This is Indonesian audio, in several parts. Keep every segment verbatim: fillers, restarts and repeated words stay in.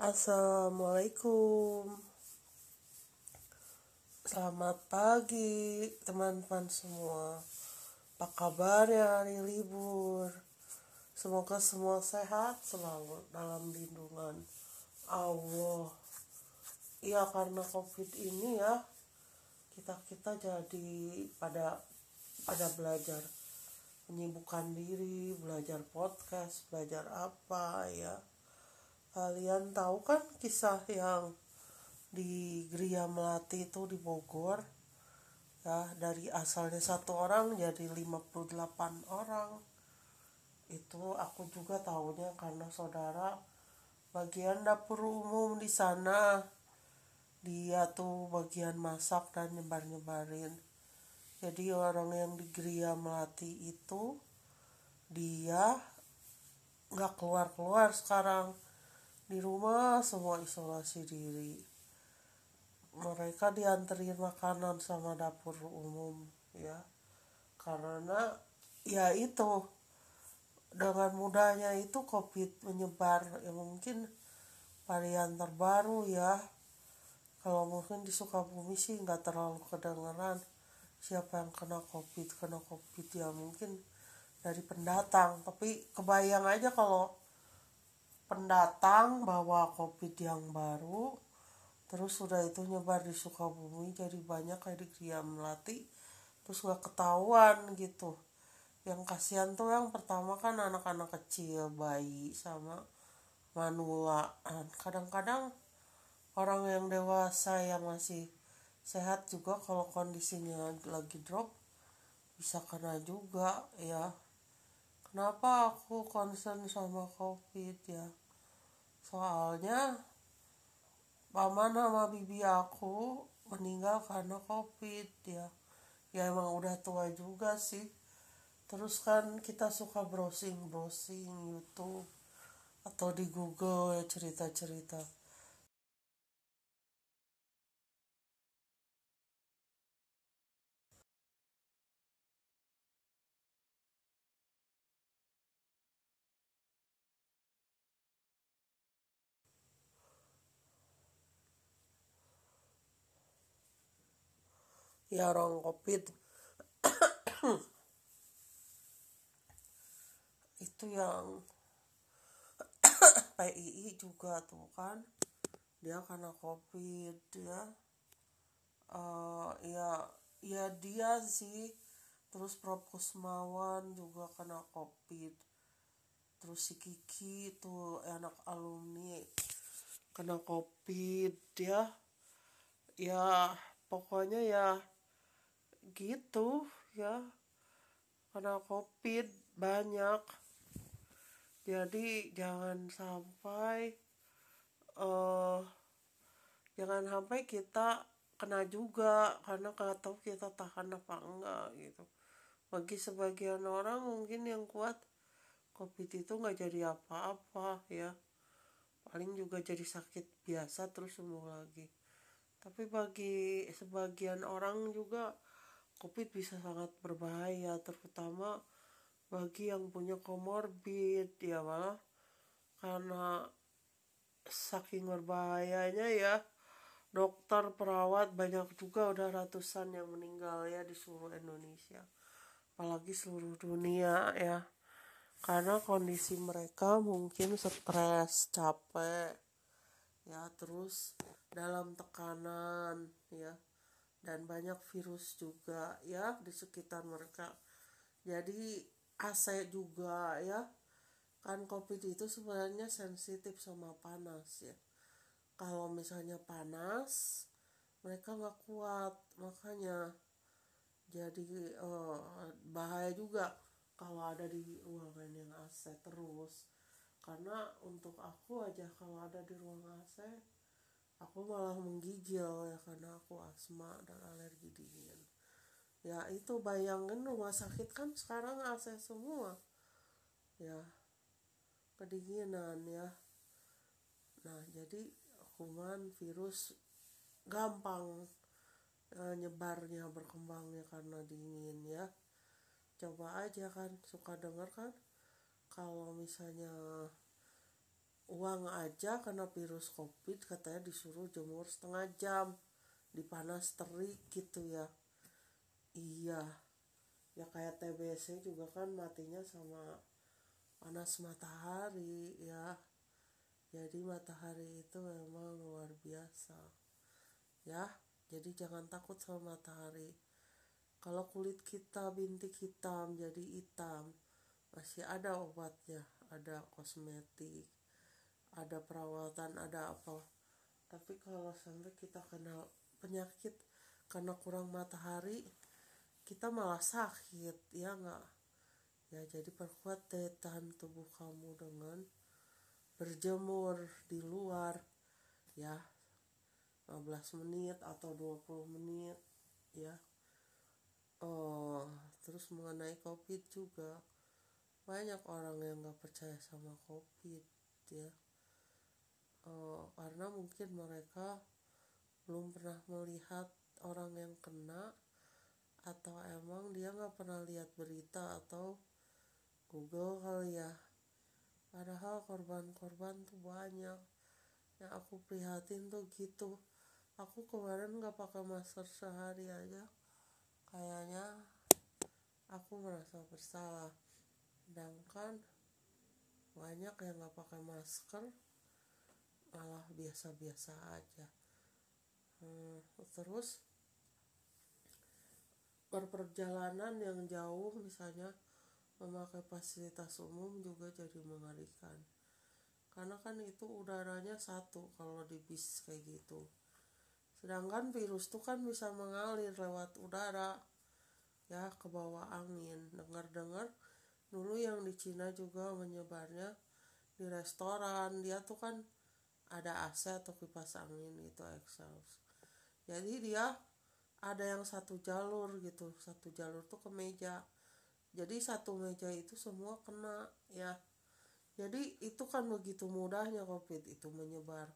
Assalamualaikum. Selamat pagi teman-teman semua. Apa kabarnya hari libur? Semoga semua sehat selalu dalam lindungan Allah. Iya, karena COVID ini ya, kita-kita jadi pada pada belajar menyibukkan diri, belajar podcast, belajar apa ya. Kalian tahu kan kisah yang di Griya Melati itu di Bogor ya, dari asalnya satu orang jadi lima puluh delapan orang. Itu aku juga tahunya karena saudara bagian dapur umum di sana, dia tuh bagian masak dan nyebar-nyebarin. Jadi orang yang di Griya Melati itu dia gak keluar-keluar sekarang, di rumah semua isolasi diri. Mereka dianterin makanan sama dapur umum ya, karena ya itu dengan mudahnya itu COVID menyebar ya, mungkin varian terbaru ya. Kalau mungkin di Sukabumi sih nggak terlalu kedengeran siapa yang kena COVID kena COVID ya, mungkin dari pendatang, tapi kebayang aja kalau pendatang bawa COVID yang baru, terus sudah itu nyebar di Sukabumi, jadi banyak kayak di Griya Melati, terus gak ketahuan gitu. Yang kasihan tuh yang pertama kan anak-anak kecil, bayi sama manula. Kadang-kadang orang yang dewasa yang masih sehat juga kalau kondisinya lagi drop bisa kena juga ya. Kenapa aku concern sama COVID ya? Soalnya paman sama bibi aku meninggal karena COVID ya. Ya emang udah tua juga sih. Terus kan kita suka browsing-browsing YouTube atau di Google ya, cerita-cerita. Ya orang COVID itu yang P I I juga tuh kan, dia karena COVID ya, uh, ya ya dia sih. Terus Prof Kusmawan juga kena COVID, terus si Kiki tuh anak alumni kena COVID ya, ya pokoknya ya gitu ya, karena COVID banyak. Jadi jangan sampai uh, jangan sampai kita kena juga, karena nggak tahu kita tahan apa enggak gitu. Bagi sebagian orang mungkin yang kuat COVID itu nggak jadi apa-apa ya, paling juga jadi sakit biasa terus sembuh lagi. Tapi bagi sebagian orang juga COVID bisa sangat berbahaya, terutama bagi yang punya komorbid ya. Malah karena saking berbahayanya ya, dokter, perawat banyak juga, udah ratusan yang meninggal ya di seluruh Indonesia, apalagi seluruh dunia ya, karena kondisi mereka mungkin stres, capek ya, terus dalam tekanan ya, dan banyak virus juga ya di sekitar mereka. Jadi A C juga ya, kan COVID itu sebenarnya sensitif sama panas ya. Kalau misalnya panas mereka nggak kuat, makanya jadi eh, bahaya juga kalau ada di ruangan yang A C terus. Karena untuk aku aja kalau ada di ruang A C aku malah menggigil ya, karena aku asma dan alergi dingin. Ya itu bayangin, rumah sakit kan sekarang A C semua ya, kedinginan ya. Nah jadi kuman virus gampang eh, nyebarnya, berkembangnya karena dingin ya. Coba aja kan, suka denger kan kalau misalnya uang aja karena virus COVID katanya disuruh jemur setengah jam di panas terik gitu ya. Iya, ya kayak T B C juga kan matinya sama panas matahari ya. Jadi matahari itu memang luar biasa ya. Jadi jangan takut sama matahari. Kalau kulit kita bintik hitam jadi hitam, masih ada obatnya, ada kosmetik, ada perawatan, ada apa. Tapi kalau sampai kita kena penyakit karena kurang matahari, kita malah sakit, ya nggak? Ya, jadi perkuat daya tahan tubuh kamu dengan berjemur di luar, ya, lima belas menit atau dua puluh menit, ya. Oh, terus mengenai COVID juga, banyak orang yang nggak percaya sama COVID, ya. Oh, karena mungkin mereka belum pernah melihat orang yang kena, atau emang dia nggak pernah lihat berita atau Google kali ya. Padahal korban-korban tuh banyak. Yang aku prihatin tuh gitu. Aku kemarin nggak pakai masker sehari aja, kayaknya aku merasa bersalah. Sedangkan banyak yang nggak pakai masker malah biasa-biasa aja. Hmm, terus perperjalanan yang jauh misalnya memakai fasilitas umum juga jadi mengerikan, karena kan itu udaranya satu kalau di bis kayak gitu, sedangkan virus tuh kan bisa mengalir lewat udara ya ke bawah angin. Dengar-dengar dulu yang di Cina juga menyebarnya di restoran, dia tuh kan ada A C atau kipas angin itu exhaust, jadi dia ada yang satu jalur gitu, satu jalur tuh ke meja, jadi satu meja itu semua kena ya. Jadi itu kan begitu mudahnya COVID itu menyebar,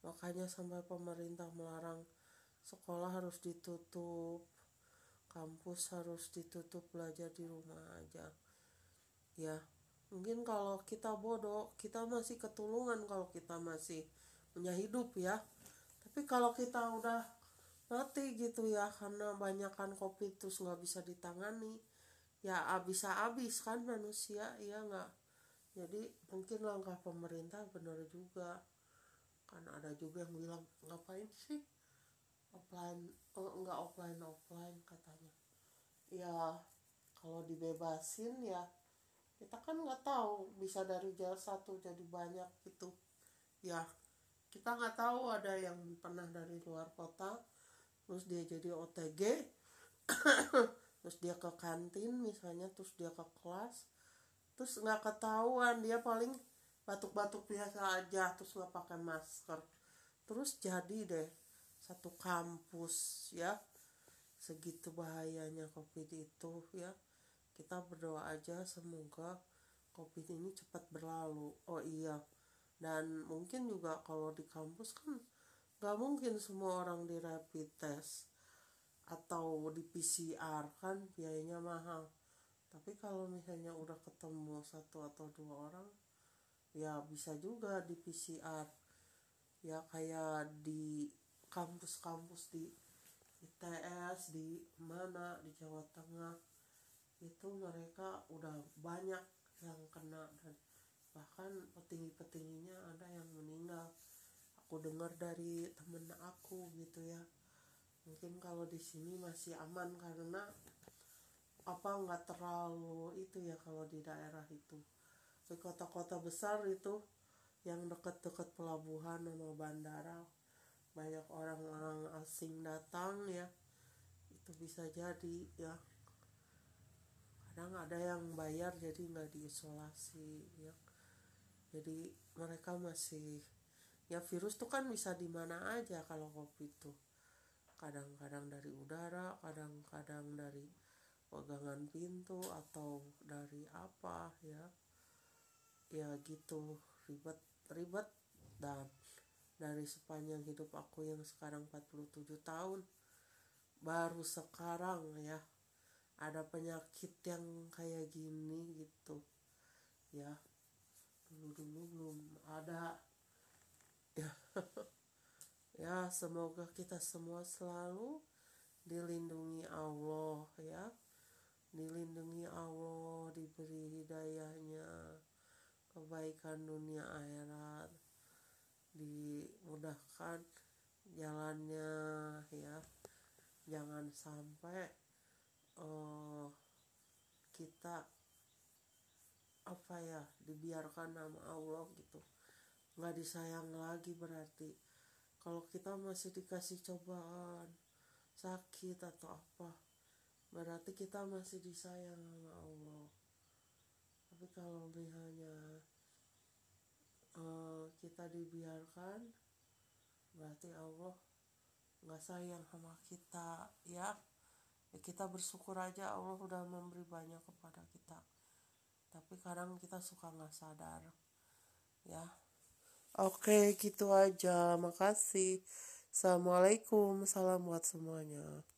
makanya sampai pemerintah melarang sekolah harus ditutup, kampus harus ditutup, belajar di rumah aja ya. Mungkin kalau kita bodoh, kita masih ketulungan kalau kita masih punya hidup ya, tapi kalau kita udah mati gitu ya karena banyakan COVID terus nggak bisa ditangani ya, abis abis kan manusia ya nggak. Jadi mungkin langkah pemerintah benar juga, kan ada juga yang bilang ngapain sih offline, oh, nggak offline offline katanya ya. Kalau dibebasin ya kita kan nggak tahu, bisa dari jalur satu jadi banyak gitu ya. Kita nggak tahu ada yang pernah dari luar kota terus dia jadi O T G, terus dia ke kantin misalnya, terus dia ke kelas, terus nggak ketahuan, dia paling batuk-batuk biasa aja, terus nggak pakai masker, terus jadi deh satu kampus ya. Segitu bahayanya COVID itu ya. Kita berdoa aja semoga COVID ini cepat berlalu. Oh iya, dan mungkin juga kalau di kampus kan gak mungkin semua orang di rapid test atau di P C R kan biayanya mahal. Tapi kalau misalnya udah ketemu satu atau dua orang ya bisa juga di P C R ya, kayak di kampus-kampus di I T S di mana di Jawa Tengah itu mereka udah banyak yang kena, dan bahkan petinggi-petingginya ada yang meninggal. Aku dengar dari temen aku gitu ya. Mungkin kalau di sini masih aman karena apa nggak terlalu itu ya kalau di daerah itu. Di kota-kota besar itu yang dekat-dekat pelabuhan sama bandara banyak orang-orang asing datang ya. Itu bisa jadi ya. Kadang ada yang bayar jadi nggak diisolasi ya. Jadi mereka masih ya, virus tuh kan bisa di mana aja kalau COVID tuh. Kadang-kadang dari udara, kadang-kadang dari pegangan pintu atau dari apa ya. Ya gitu, ribet-ribet. Dan dari sepanjang hidup aku yang sekarang empat puluh tujuh tahun, baru sekarang ya ada penyakit yang kayak gini gitu ya. dulu-dulu belum ada ya. Ya, semoga kita semua selalu dilindungi Allah ya, dilindungi Allah, diberi hidayahnya, kebaikan dunia akhirat, dimudahkan jalannya ya. Jangan sampai uh, kita apa ya, dibiarkan nama Allah gitu, nggak disayang lagi. Berarti kalau kita masih dikasih cobaan sakit atau apa, berarti kita masih disayang sama Allah. Tapi kalau misalnya uh, kita dibiarkan, berarti Allah nggak sayang sama kita ya. Ya kita bersyukur aja Allah udah memberi banyak kepada kita, tapi kadang kita suka nggak sadar ya. Oke, gitu aja, makasih. Assalamualaikum, salam buat semuanya.